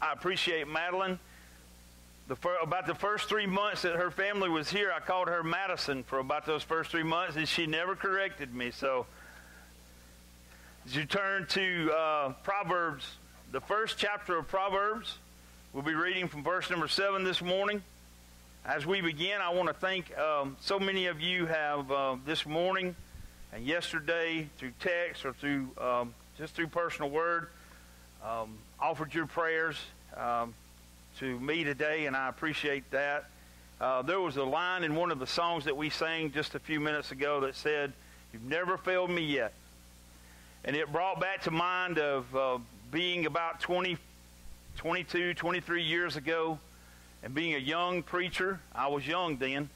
I appreciate Madeline. About the first 3 months that her family was here, I called her Madison for about those first 3 months, and she never corrected me. So as you turn to Proverbs, the first chapter of Proverbs, we'll be reading from verse number 7 this morning. As we begin, I want to thank so many of you have this morning and yesterday through text or through just through personal word offered your prayers to me today, and I appreciate that. There was a line in one of the songs that we sang just a few minutes ago that said, "You've never failed me yet." And it brought back to mind of being about 22, 23 years ago and being a young preacher. I was young then.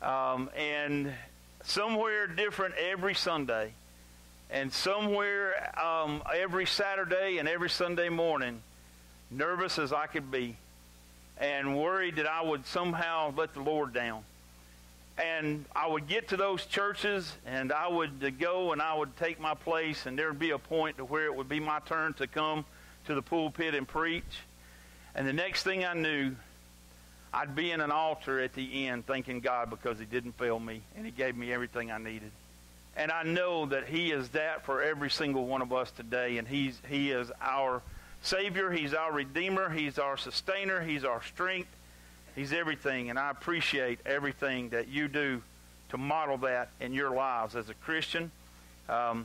And somewhere different every Sunday, and somewhere every Saturday and every Sunday morning, nervous as I could be and worried that I would somehow let the Lord down. And I would get to those churches, and I would go and I would take my place, and there would be a point to where it would be my turn to come to the pulpit and preach. And the next thing I knew, I'd be in an altar at the end thanking God because he didn't fail me and he gave me everything I needed. And I know that he is that for every single one of us today, and he is our Savior, he's our Redeemer, he's our Sustainer, he's our strength. He's everything, and I appreciate everything that you do to model that in your lives as a Christian. Had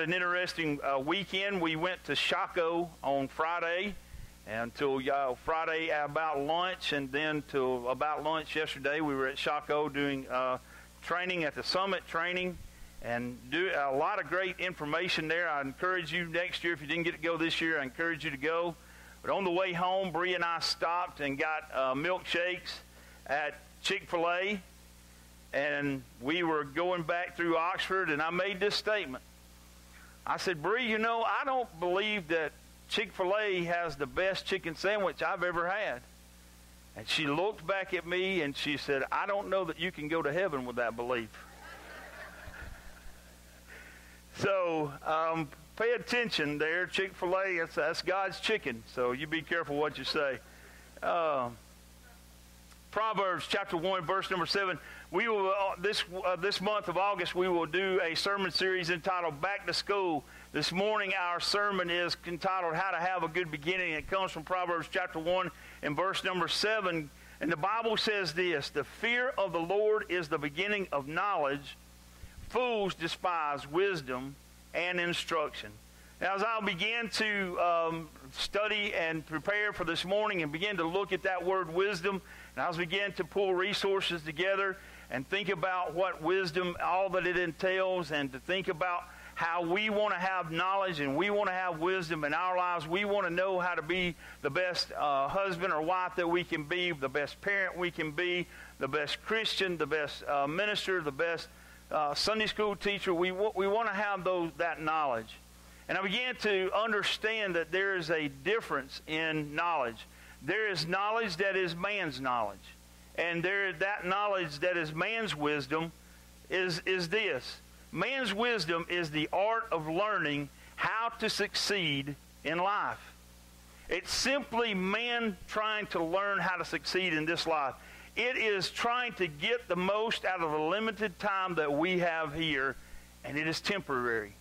an interesting weekend. We went to Shaco on Friday until Friday about lunch, and then till about lunch yesterday we were at Shaco doing training at the summit training, and do a lot of great information there. I encourage you next year, if you didn't get to go this year, I encourage you to go. But on the way home, Bree and I stopped and got milkshakes at Chick-fil-A. And we were going back through Oxford, and I made this statement. I said, "Bree, you know, I don't believe that Chick-fil-A has the best chicken sandwich I've ever had." And she looked back at me, and she said, "I don't know that you can go to heaven with that belief." So, pay attention there. Chick-fil-A, that's God's chicken, so you be careful what you say. Proverbs chapter 1, verse number 7. We will this month of August, we will do a sermon series entitled Back to School. This morning our sermon is entitled How to Have a Good Beginning. It comes from Proverbs chapter 1 and verse number 7. And the Bible says this: "The fear of the Lord is the beginning of knowledge. Fools despise wisdom and instruction." Now, as I begin to study and prepare for this morning and begin to look at that word wisdom, and I was beginning to pull resources together and think about what wisdom, all that it entails, and to think about how we want to have knowledge and we want to have wisdom in our lives. We want to know how to be the best husband or wife that we can be, the best parent we can be, the best Christian, the best minister, the best Sunday school teacher. We want to have that knowledge. And I began to understand that there is a difference in knowledge. There is knowledge that is man's knowledge, and that knowledge that is man's wisdom is this. Man's wisdom is the art of learning how to succeed in life. It's simply man trying to learn how to succeed in this life. It is trying to get the most out of the limited time that we have here, and it is temporary.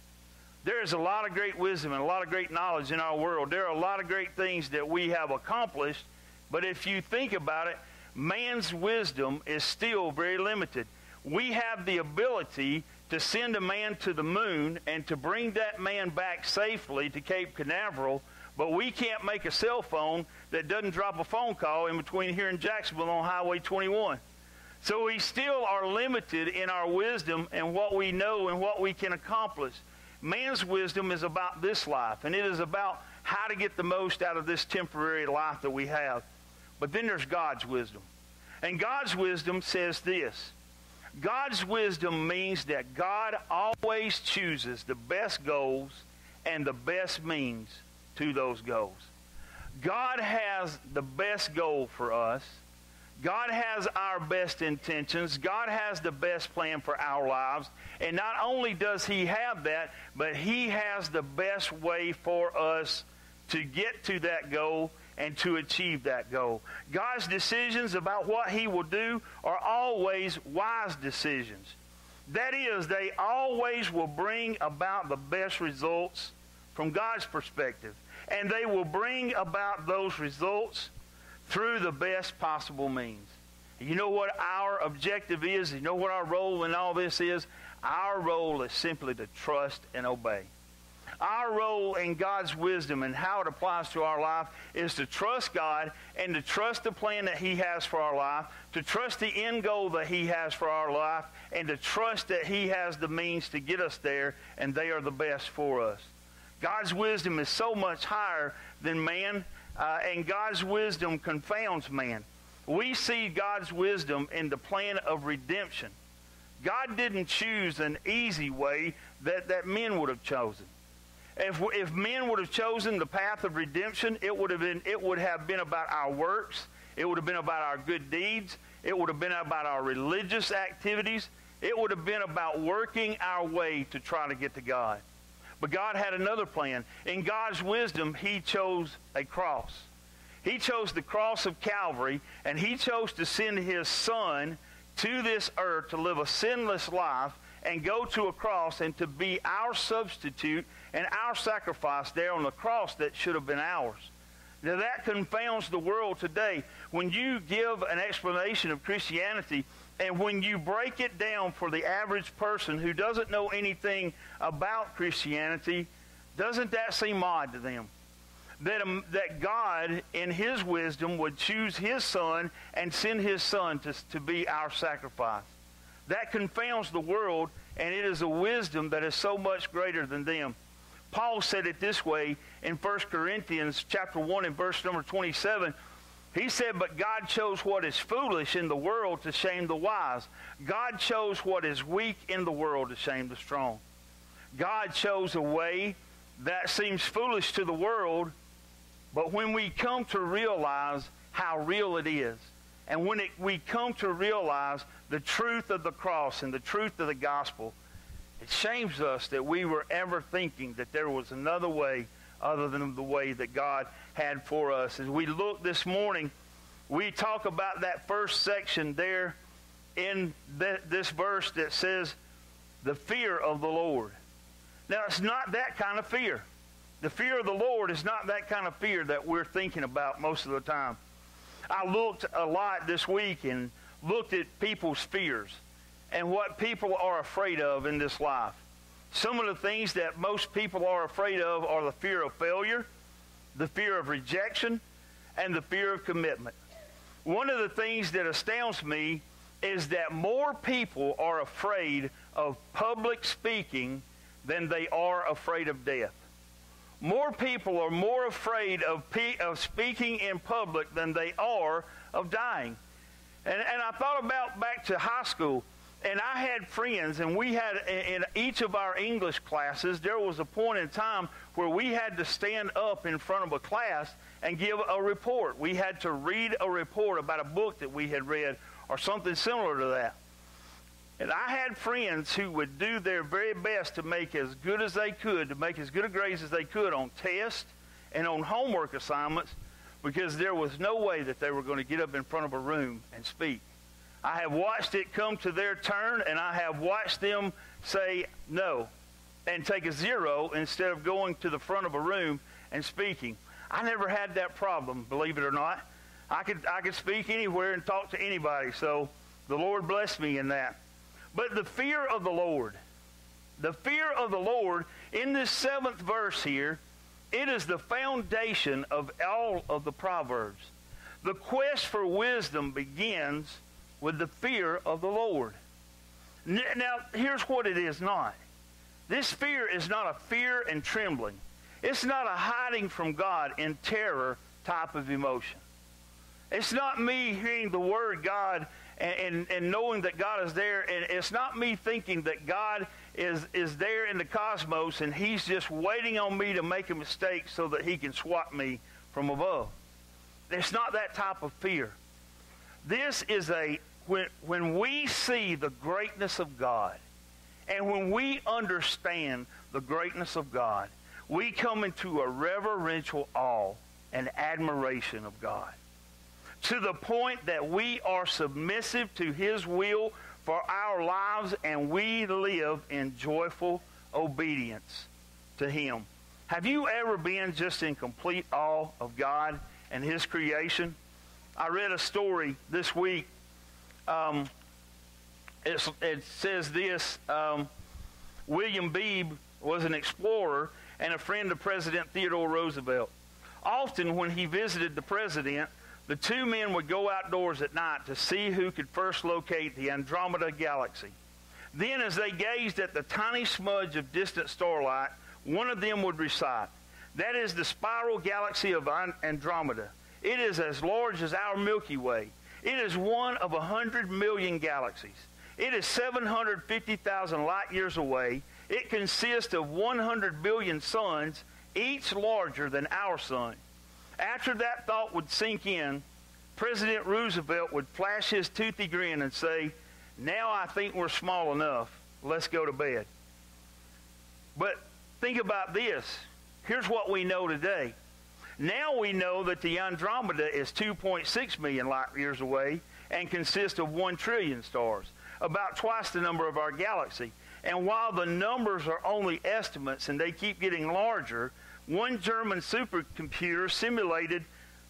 There is a lot of great wisdom and a lot of great knowledge in our world. There are a lot of great things that we have accomplished, but if you think about it, man's wisdom is still very limited. We have the ability to send a man to the moon and to bring that man back safely to Cape Canaveral, but we can't make a cell phone that doesn't drop a phone call in between here and Jacksonville on Highway 21. So we still are limited in our wisdom and what we know and what we can accomplish. Man's wisdom is about this life, and it is about how to get the most out of this temporary life that we have. But then there's God's wisdom. And God's wisdom says this. God's wisdom means that God always chooses the best goals and the best means to those goals. God has the best goal for us. God has our best intentions. God has the best plan for our lives. And not only does he have that, but he has the best way for us to get to that goal and to achieve that goal. God's decisions about what he will do are always wise decisions. That is, they always will bring about the best results from God's perspective. And they will bring about those results through the best possible means. You know what our objective is? You know what our role in all this is? Our role is simply to trust and obey. Our role in God's wisdom and how it applies to our life is to trust God and to trust the plan that he has for our life, to trust the end goal that he has for our life, and to trust that he has the means to get us there, and they are the best for us. God's wisdom is so much higher than man, and God's wisdom confounds man. We see God's wisdom in the plan of redemption. God didn't choose an easy way that men would have chosen. If men would have chosen the path of redemption, it would have been about our works. It would have been about our good deeds. It would have been about our religious activities. It would have been about working our way to try to get to God. But God had another plan. In God's wisdom, he chose a cross. He chose the cross of Calvary, and he chose to send his son to this earth to live a sinless life and go to a cross and to be our substitute and our sacrifice there on the cross that should have been ours. Now that confounds the world today. When you give an explanation of Christianity and when you break it down for the average person who doesn't know anything about Christianity, doesn't that seem odd to them? That God, in his wisdom, would choose his son and send his son to be our sacrifice. That confounds the world, and it is a wisdom that is so much greater than them. Paul said it this way in 1 Corinthians chapter 1 and verse number 27. He said, "But God chose what is foolish in the world to shame the wise. God chose what is weak in the world to shame the strong." God chose a way that seems foolish to the world, but when we come to realize how real it is, and when we come to realize the truth of the cross and the truth of the gospel, it shames us that we were ever thinking that there was another way other than the way that God had for us. As we look this morning, we talk about that first section there in this verse that says, the fear of the Lord. Now, it's not that kind of fear. The fear of the Lord is not that kind of fear that we're thinking about most of the time. I looked a lot this week and looked at people's fears and what people are afraid of in this life. Some of the things that most people are afraid of are the fear of failure, the fear of rejection, and the fear of commitment. One of the things that astounds me is that more people are afraid of public speaking than they are afraid of death. More people are more afraid of speaking in public than they are of dying. And I thought about back to high school, and I had friends, and we had in each of our English classes, there was a point in time where we had to stand up in front of a class and give a report. We had to read a report about a book that we had read or something similar to that. And I had friends who would do their very best to make as good as they could, to make as good of grades as they could on tests and on homework assignments, because there was no way that they were going to get up in front of a room and speak. I have watched it come to their turn, and I have watched them say no and take a zero instead of going to the front of a room and speaking. I never had that problem, believe it or not. I could speak anywhere and talk to anybody, so the Lord blessed me in that. But the fear of the Lord, in this seventh verse here, it is the foundation of all of the Proverbs. The quest for wisdom begins with the fear of the Lord. Now, here's what it is not. This fear is not a fear and trembling. It's not a hiding from God in terror type of emotion. It's not me hearing the word God and knowing that God is there, and it's not me thinking that God is there in the cosmos and he's just waiting on me to make a mistake so that he can swat me from above. It's not that type of fear. This is when we see the greatness of God, and when we understand the greatness of God, we come into a reverential awe and admiration of God, to the point that we are submissive to His will for our lives, and we live in joyful obedience to Him. Have you ever been just in complete awe of God and His creation? I read a story this week. It says this. William Beebe was an explorer and a friend of President Theodore Roosevelt. Often when he visited the president, the two men would go outdoors at night to see who could first locate the Andromeda galaxy. Then, as they gazed at the tiny smudge of distant starlight, one of them would recite, "That is the spiral galaxy of Andromeda. It is as large as our Milky Way. It is one of 100 million galaxies. It is 750,000 light years away. It consists of 100 billion suns, each larger than our sun." After that thought would sink in, President Roosevelt would flash his toothy grin and say, "Now I think we're small enough. Let's go to bed." But think about this. Here's what we know today. Now we know that the Andromeda is 2.6 million light years away and consists of 1 trillion stars, about twice the number of our galaxy. And while the numbers are only estimates and they keep getting larger, one German supercomputer simulated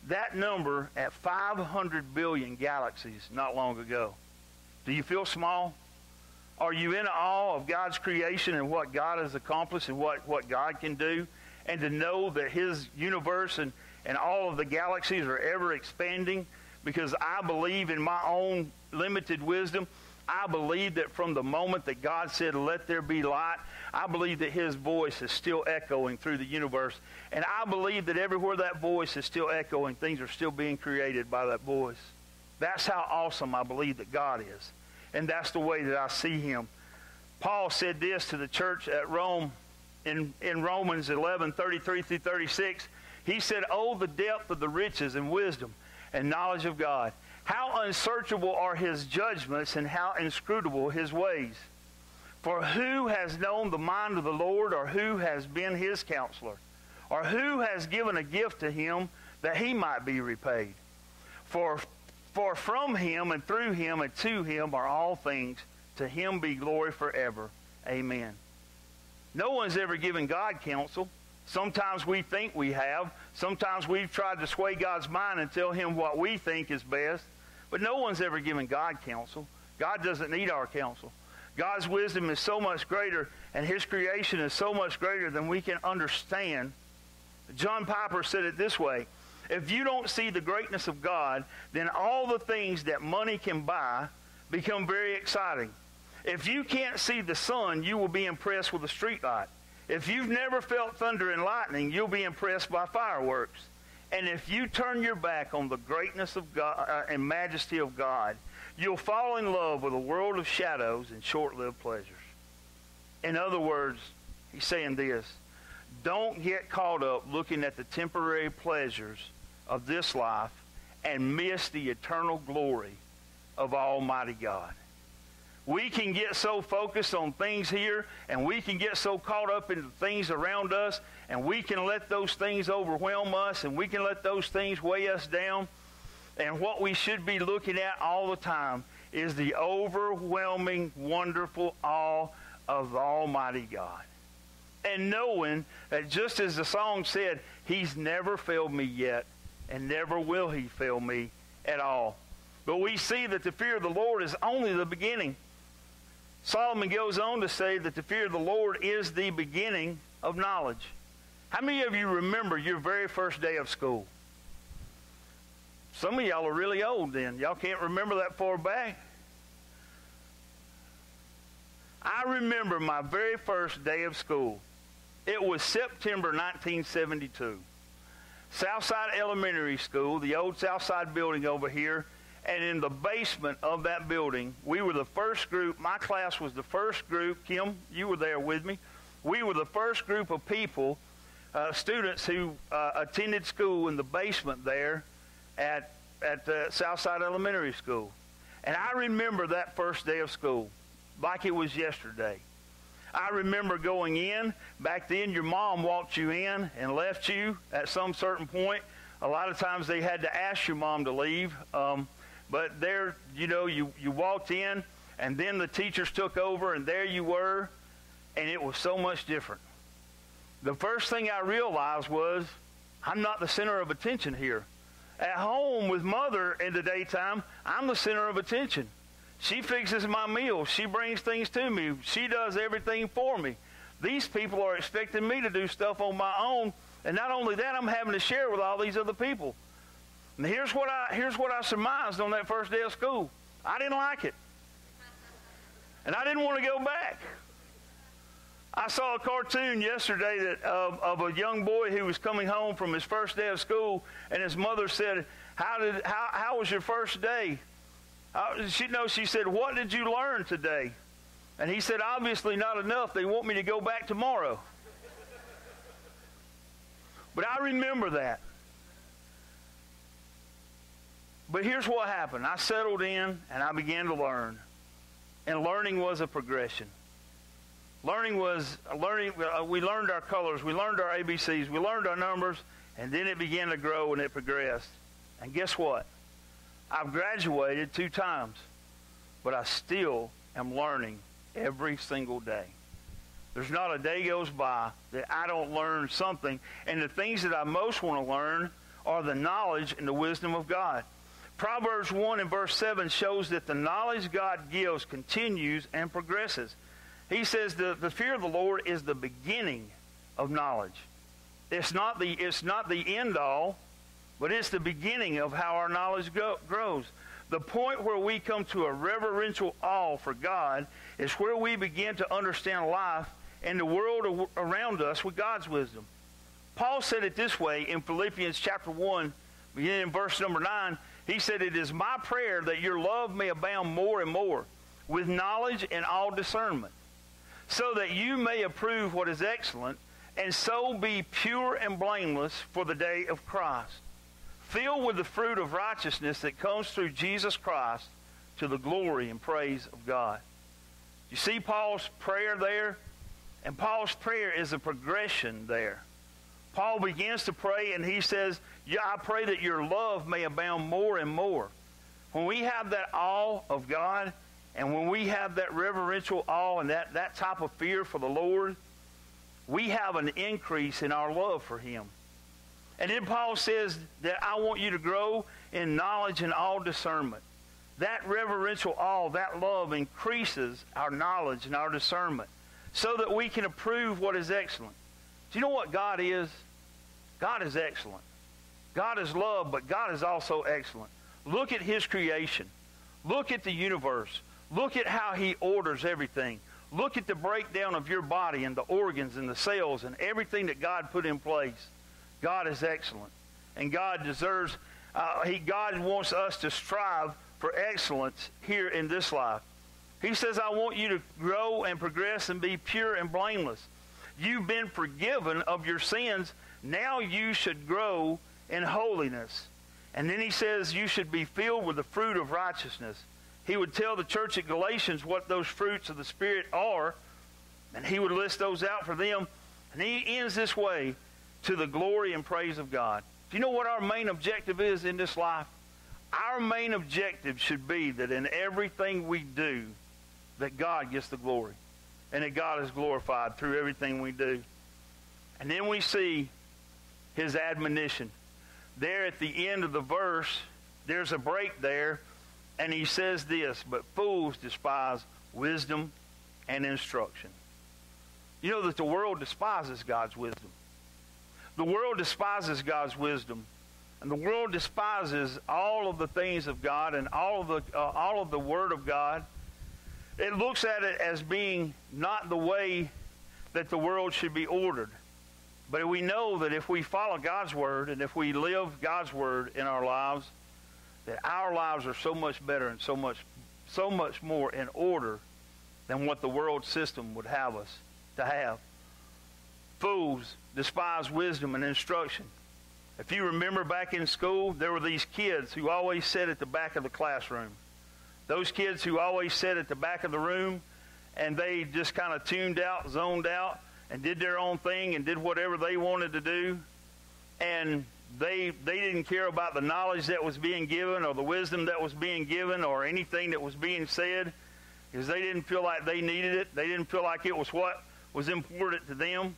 that number at 500 billion galaxies not long ago. Do you feel small? Are you in awe of God's creation and what God has accomplished and what God can do? And to know that His universe and all of the galaxies are ever expanding? Because I believe, in my own limited wisdom, I believe that from the moment that God said, "Let there be light," I believe that His voice is still echoing through the universe. And I believe that everywhere that voice is still echoing, things are still being created by that voice. That's how awesome I believe that God is. And that's the way that I see Him. Paul said this to the church at Rome in Romans 11:33-36. He said, "Oh, the depth of the riches and wisdom and knowledge of God. How unsearchable are His judgments, and how inscrutable His ways. For who has known the mind of the Lord, or who has been His counselor? Or who has given a gift to Him that He might be repaid? For from Him, and through Him, and to Him are all things. To Him be glory forever. Amen." No one's ever given God counsel. Sometimes we think we have. Sometimes we've tried to sway God's mind and tell Him what we think is best. But no one's ever given God counsel. God doesn't need our counsel. God's wisdom is so much greater, and His creation is so much greater than we can understand. John Piper said it this way: "If you don't see the greatness of God, then all the things that money can buy become very exciting. If you can't see the sun, you will be impressed with a streetlight. If you've never felt thunder and lightning, you'll be impressed by fireworks. And if you turn your back on the greatness of God and majesty of God, you'll fall in love with a world of shadows and short-lived pleasures." In other words, he's saying this: don't get caught up looking at the temporary pleasures of this life and miss the eternal glory of Almighty God. We can get so focused on things here, and we can get so caught up in the things around us, and we can let those things overwhelm us, and we can let those things weigh us down. And what we should be looking at all the time is the overwhelming, wonderful awe of Almighty God. And knowing that, just as the song said, He's never failed me yet, and never will He fail me at all. But we see that the fear of the Lord is only the beginning. Solomon goes on to say that the fear of the Lord is the beginning of knowledge. How many of you remember your very first day of school? Some of y'all are really old then. Y'all can't remember that far back. I remember my very first day of school. It was September 1972. Southside Elementary School, the old Southside building over here, and in the basement of that building, we were the first group. My class was the first group. Kim, you were there with me. We were the first group of people, students who attended school in the basement there at Southside Elementary School. And I remember that first day of school like it was yesterday. I remember going in. Back then, your mom walked you in and left you at some certain point. A lot of times they had to ask your mom to leave. But there, you know, you walked in, and then the teachers took over, and there you were, and it was so much different. The first thing I realized was I'm not the center of attention here. At home with mother in the daytime, I'm the center of attention. She fixes my meals. She brings things to me. She does everything for me. These people are expecting me to do stuff on my own, and not only that, I'm having to share with all these other people. And here's what I surmised on that first day of school. I didn't like it, and I didn't want to go back. I saw a cartoon yesterday that of a young boy who was coming home from his first day of school, and his mother said, how was your first day? She said, what did you learn today? And he said, obviously not enough. They want me to go back tomorrow. But I remember that. But here's what happened. I settled in, and I began to learn. And learning was a progression. We learned our colors. We learned our ABCs. We learned our numbers. And then it began to grow, and it progressed. And guess what? I've graduated 2 times. But I still am learning every single day. There's not a day goes by that I don't learn something. And the things that I most want to learn are the knowledge and the wisdom of God. Proverbs 1 and verse 7 shows that the knowledge God gives continues and progresses. He says the fear of the Lord is the beginning of knowledge. It's not the end all, but it's the beginning of how our knowledge grows. The point where we come to a reverential awe for God is where we begin to understand life and the world around us with God's wisdom. Paul said it this way in Philippians chapter 1, beginning in verse number 9. He said, it is my prayer that your love may abound more and more with knowledge and all discernment, so that you may approve what is excellent, and so be pure and blameless for the day of Christ, filled with the fruit of righteousness that comes through Jesus Christ to the glory and praise of God. You see Paul's prayer there? And Paul's prayer is a progression there. Paul begins to pray, and he says, yeah, I pray that your love may abound more and more. When we have that awe of God, and when we have that reverential awe and that type of fear for the Lord, we have an increase in our love for Him. And then Paul says that I want you to grow in knowledge and all discernment. That reverential awe, that love increases our knowledge and our discernment so that we can approve what is excellent. Do you know what God is? God is excellent. God is love, but God is also excellent. Look at His creation. Look at the universe. Look at how He orders everything. Look at the breakdown of your body and the organs and the cells and everything that God put in place. God is excellent. And God deserves, God wants us to strive for excellence here in this life. He says, I want you to grow and progress and be pure and blameless. You've been forgiven of your sins. Now you should grow in holiness. And then he says you should be filled with the fruit of righteousness. He would tell the church at Galatians what those fruits of the Spirit are, and he would list those out for them. And he ends this way, to the glory and praise of God. Do you know what our main objective is in this life? Our main objective should be that in everything we do, that God gets the glory, and that God is glorified through everything we do. And then we see his admonition. There at the end of the verse, there's a break there, and he says this, but fools despise wisdom and instruction. You know that the world despises God's wisdom. The world despises God's wisdom, and the world despises all of the things of God and all of the Word of God. It looks at it as being not the way that the world should be ordered. But we know that if we follow God's Word and if we live God's Word in our lives, that our lives are so much better and so much more in order than what the world system would have us to have. Fools despise wisdom and instruction. If you remember back in school, there were these kids who always sat at the back of the classroom. Those kids who always sat at the back of the room and they just kind of tuned out, zoned out, and did their own thing and did whatever they wanted to do. And they didn't care about the knowledge that was being given or the wisdom that was being given or anything that was being said, because they didn't feel like they needed it. They didn't feel like it was what was important to them.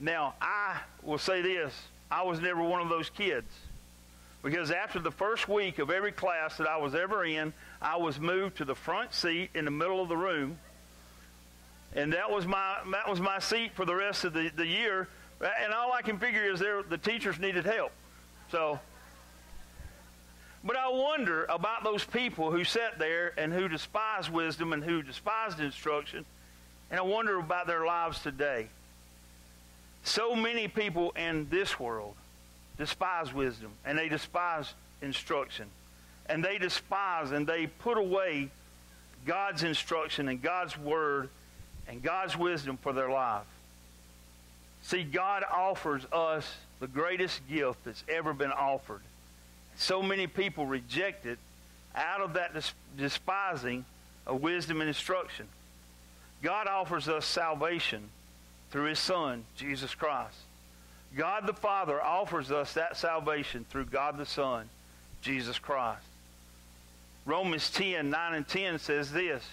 Now, I will say this. I was never one of those kids, because after the first week of every class that I was ever in, I was moved to the front seat in the middle of the room, and that was my seat for the rest of the year. And all I can figure is the teachers needed help. So, but I wonder about those people who sat there and who despised wisdom and who despised instruction, and I wonder about their lives today. So many people in this world despise wisdom, and they despise instruction, and they despise and they put away God's instruction and God's word and God's wisdom for their life. See, God offers us the greatest gift that's ever been offered. So many people reject it out of that despising of wisdom and instruction. God offers us salvation through His Son, Jesus Christ. God the Father offers us that salvation through God the Son, Jesus Chrisst. Romans 10, 9 and 10 says this,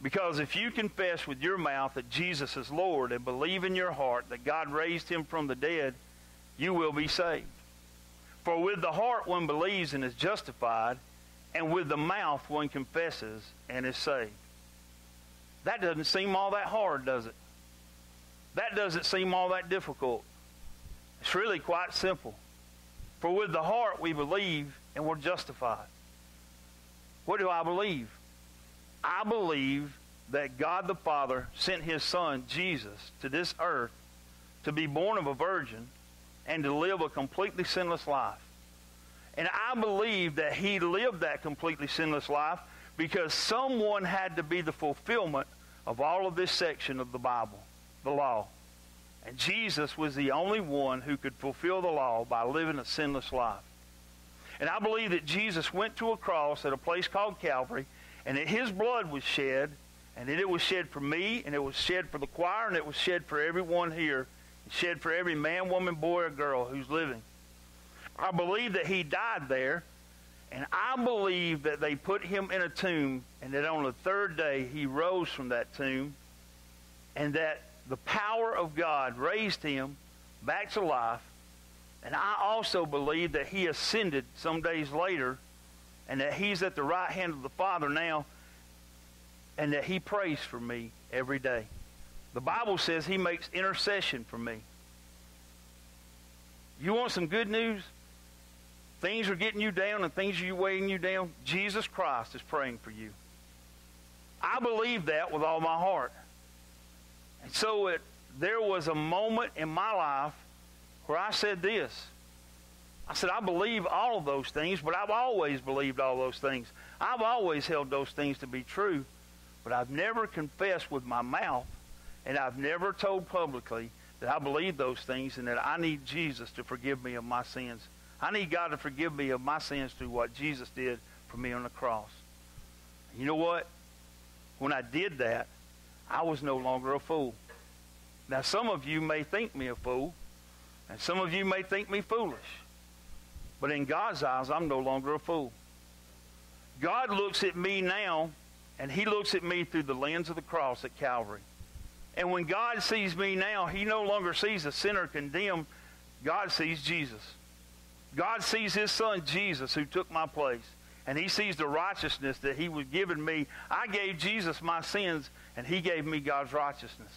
"Because if you confess with your mouth that Jesus is Lord and believe in your heart that God raised Him from the dead, you will be saved. For with the heart one believes and is justified, and with the mouth one confesses and is saved." That doesn't seem all that hard, does it? That doesn't seem all that difficult. It's really quite simple. For with the heart we believe and we're justified. What do I believe? I believe that God the Father sent His Son, Jesus, to this earth to be born of a virgin and to live a completely sinless life. And I believe that He lived that completely sinless life because someone had to be the fulfillment of all of this section of the Bible, the law. And Jesus was the only one who could fulfill the law by living a sinless life. And I believe that Jesus went to a cross at a place called Calvary, and that His blood was shed, and that it was shed for me, and it was shed for the choir, and it was shed for everyone here, and shed for every man, woman, boy, or girl who's living. I believe that He died there, and I believe that they put Him in a tomb, and that on the third day He rose from that tomb, and that the power of God raised Him back to life. And I also believe that He ascended some days later, and that He's at the right hand of the Father now, and that He prays for me every day. The Bible says He makes intercession for me. You want some good news? Things are getting you down and things are weighing you down. Jesus Christ is praying for you. I believe that with all my heart. And so there was a moment in my life where I said this. I said, I believe all of those things, but I've always believed all those things. I've always held those things to be true, but I've never confessed with my mouth, and I've never told publicly that I believe those things and that I need Jesus to forgive me of my sins. I need God to forgive me of my sins through what Jesus did for me on the cross. You know what? When I did that, I was no longer a fool. Now, some of you may think me a fool, and some of you may think me foolish. But in God's eyes, I'm no longer a fool. God looks at me now, and He looks at me through the lens of the cross at Calvary. And when God sees me now, He no longer sees a sinner condemned. God sees Jesus. God sees His Son, Jesus, who took my place. And He sees the righteousness that He was giving me. I gave Jesus my sins, and He gave me God's righteousness.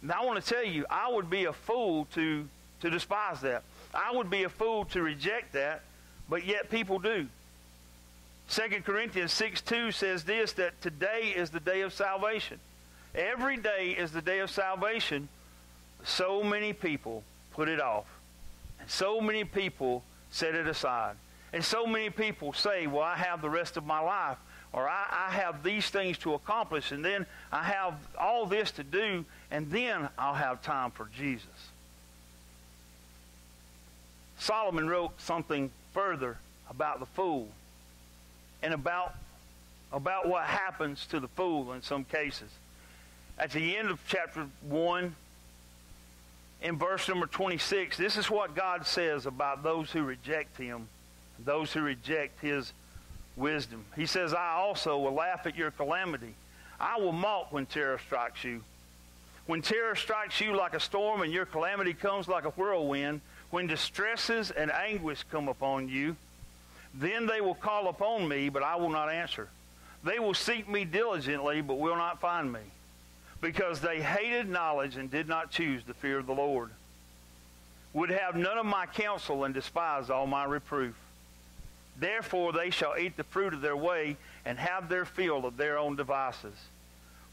Now, I want to tell you, I would be a fool to despise that. I would be a fool to reject that, but yet people do. 2 Corinthians 6:2 says this, that today is the day of salvation. Every day is the day of salvation. So many people put it off, and so many people set it aside. And so many people say, well, I have the rest of my life, or I have these things to accomplish, and then I have all this to do, and then I'll have time for Jesus. Solomon wrote something further about the fool and about about what happens to the fool in some cases. At the end of chapter 1, in verse number 26, this is what God says about those who reject him, those who reject his wisdom. He says, I also will laugh at your calamity. I will mock when terror strikes you. When terror strikes you like a storm and your calamity comes like a whirlwind, when distresses and anguish come upon you, then they will call upon me, but I will not answer. They will seek me diligently, but will not find me, because they hated knowledge and did not choose the fear of the Lord, would have none of my counsel and despised all my reproof. Therefore they shall eat the fruit of their way and have their fill of their own devices.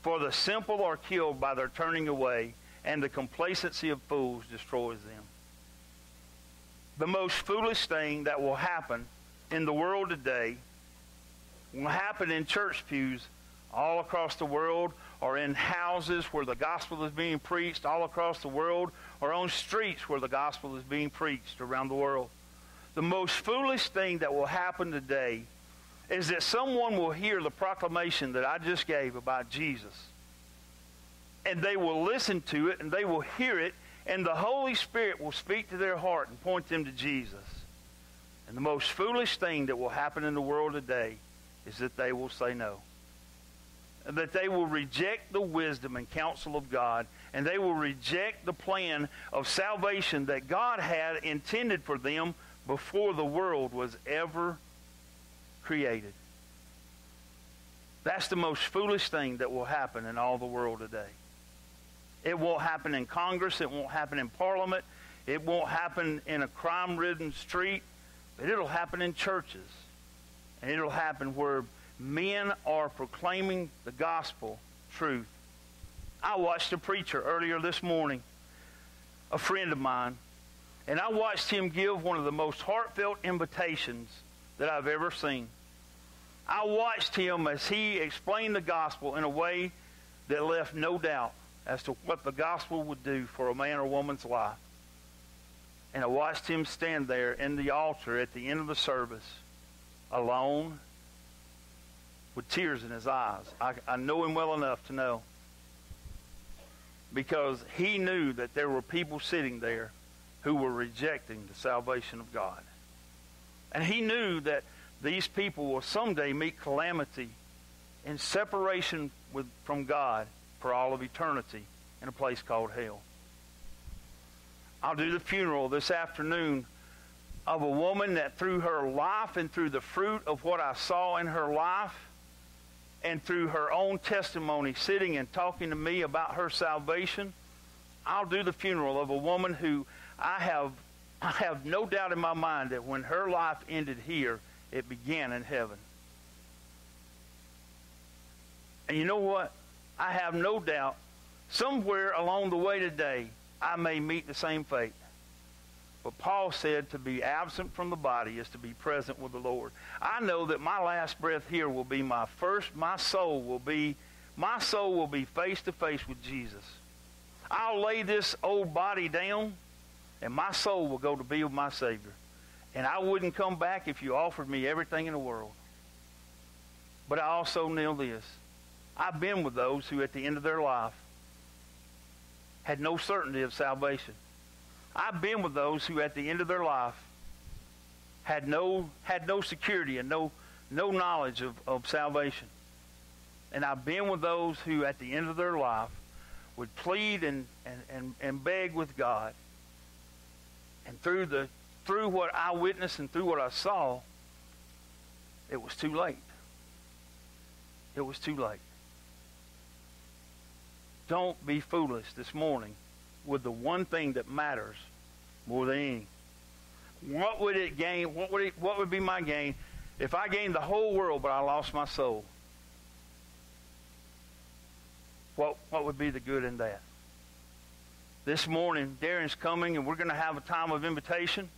For the simple are killed by their turning away, and the complacency of fools destroys them. The most foolish thing that will happen in the world today will happen in church pews all across the world, or in houses where the gospel is being preached all across the world, or on streets where the gospel is being preached around the world. The most foolish thing that will happen today is that someone will hear the proclamation that I just gave about Jesus, and they will listen to it, and they will hear it, and the Holy Spirit will speak to their heart and point them to Jesus. And the most foolish thing that will happen in the world today is that they will say no, and that they will reject the wisdom and counsel of God, and they will reject the plan of salvation that God had intended for them before the world was ever created. That's the most foolish thing that will happen in all the world today. It won't happen in Congress. It won't happen in Parliament. It won't happen in a crime-ridden street. But it'll happen in churches. And it'll happen where men are proclaiming the gospel truth. I watched a preacher earlier this morning, a friend of mine, and I watched him give one of the most heartfelt invitations that I've ever seen. I watched him as he explained the gospel in a way that left no doubt as to what the gospel would do for a man or woman's life. And I watched him stand there in the altar at the end of the service, alone, with tears in his eyes. I know him well enough to know, because he knew that there were people sitting there who were rejecting the salvation of God. And he knew that these people will someday meet calamity and separation from God for all of eternity in a place called hell. I'll do the funeral this afternoon of a woman that through her life and through the fruit of what I saw in her life and through her own testimony sitting and talking to me about her salvation, I'll do the funeral of a woman who I have no doubt in my mind that when her life ended here, it began in heaven. And you know what? I have no doubt somewhere along the way today, I may meet the same fate. But Paul said to be absent from the body is to be present with the Lord. I know that my last breath here will be my first. My soul will be face to face with Jesus. I'll lay this old body down, and my soul will go to be with my Savior. And I wouldn't come back if you offered me everything in the world. But I also know this. I've been with those who at the end of their life had no certainty of salvation. I've been with those who at the end of their life had no security and no knowledge of salvation. And I've been with those who at the end of their life would plead and beg with God. And through what I witnessed and through what I saw, it was too late. It was too late. Don't be foolish this morning with the one thing that matters more than any. What would it gain? What would be my gain if I gained the whole world but I lost my soul? What would be the good in that? This morning, Darren's coming, and we're going to have a time of invitation.